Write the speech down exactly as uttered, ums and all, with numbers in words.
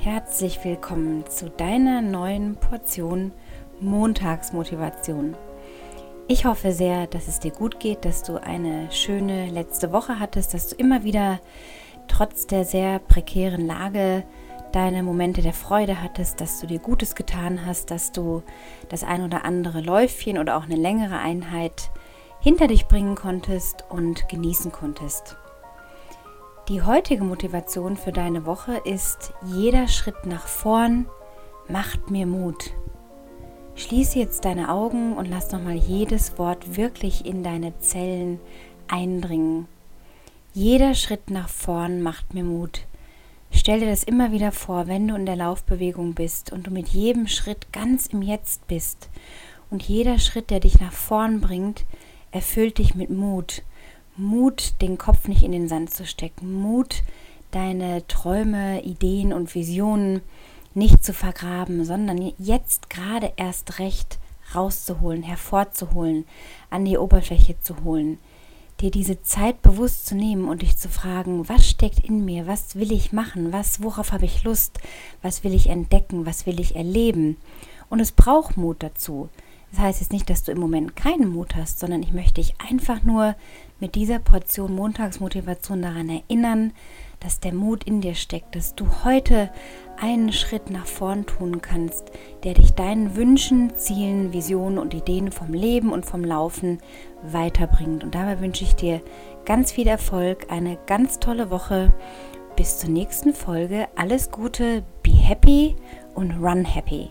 Herzlich willkommen zu deiner neuen Portion Montagsmotivation. Ich hoffe sehr, dass es dir gut geht, dass du eine schöne letzte Woche hattest, dass du immer wieder trotz der sehr prekären Lage deine Momente der Freude hattest, dass du dir Gutes getan hast, dass du das ein oder andere Läufchen oder auch eine längere Einheit hinter dich bringen konntest und genießen konntest. Die heutige Motivation für deine Woche ist: Jeder Schritt nach vorn macht mir Mut. Schließe jetzt deine Augen und lass nochmal jedes Wort wirklich in deine Zellen eindringen. Jeder Schritt nach vorn macht mir Mut. Stell dir das immer wieder vor, wenn du in der Laufbewegung bist und du mit jedem Schritt ganz im Jetzt bist. Und jeder Schritt, der dich nach vorn bringt, erfüllt dich mit Mut. Mut, den Kopf nicht in den Sand zu stecken, Mut, deine Träume, Ideen und Visionen nicht zu vergraben, sondern jetzt gerade erst recht rauszuholen, hervorzuholen, an die Oberfläche zu holen, dir diese Zeit bewusst zu nehmen und dich zu fragen, was steckt in mir, was will ich machen, was, worauf habe ich Lust, was will ich entdecken, was will ich erleben. Und es braucht Mut dazu. Das heißt jetzt nicht, dass du im Moment keinen Mut hast, sondern ich möchte dich einfach nur mit dieser Portion Montagsmotivation daran erinnern, dass der Mut in dir steckt, dass du heute einen Schritt nach vorn tun kannst, der dich deinen Wünschen, Zielen, Visionen und Ideen vom Leben und vom Laufen weiterbringt. Und dabei wünsche ich dir ganz viel Erfolg, eine ganz tolle Woche. Bis zur nächsten Folge. Alles Gute, be happy und run happy.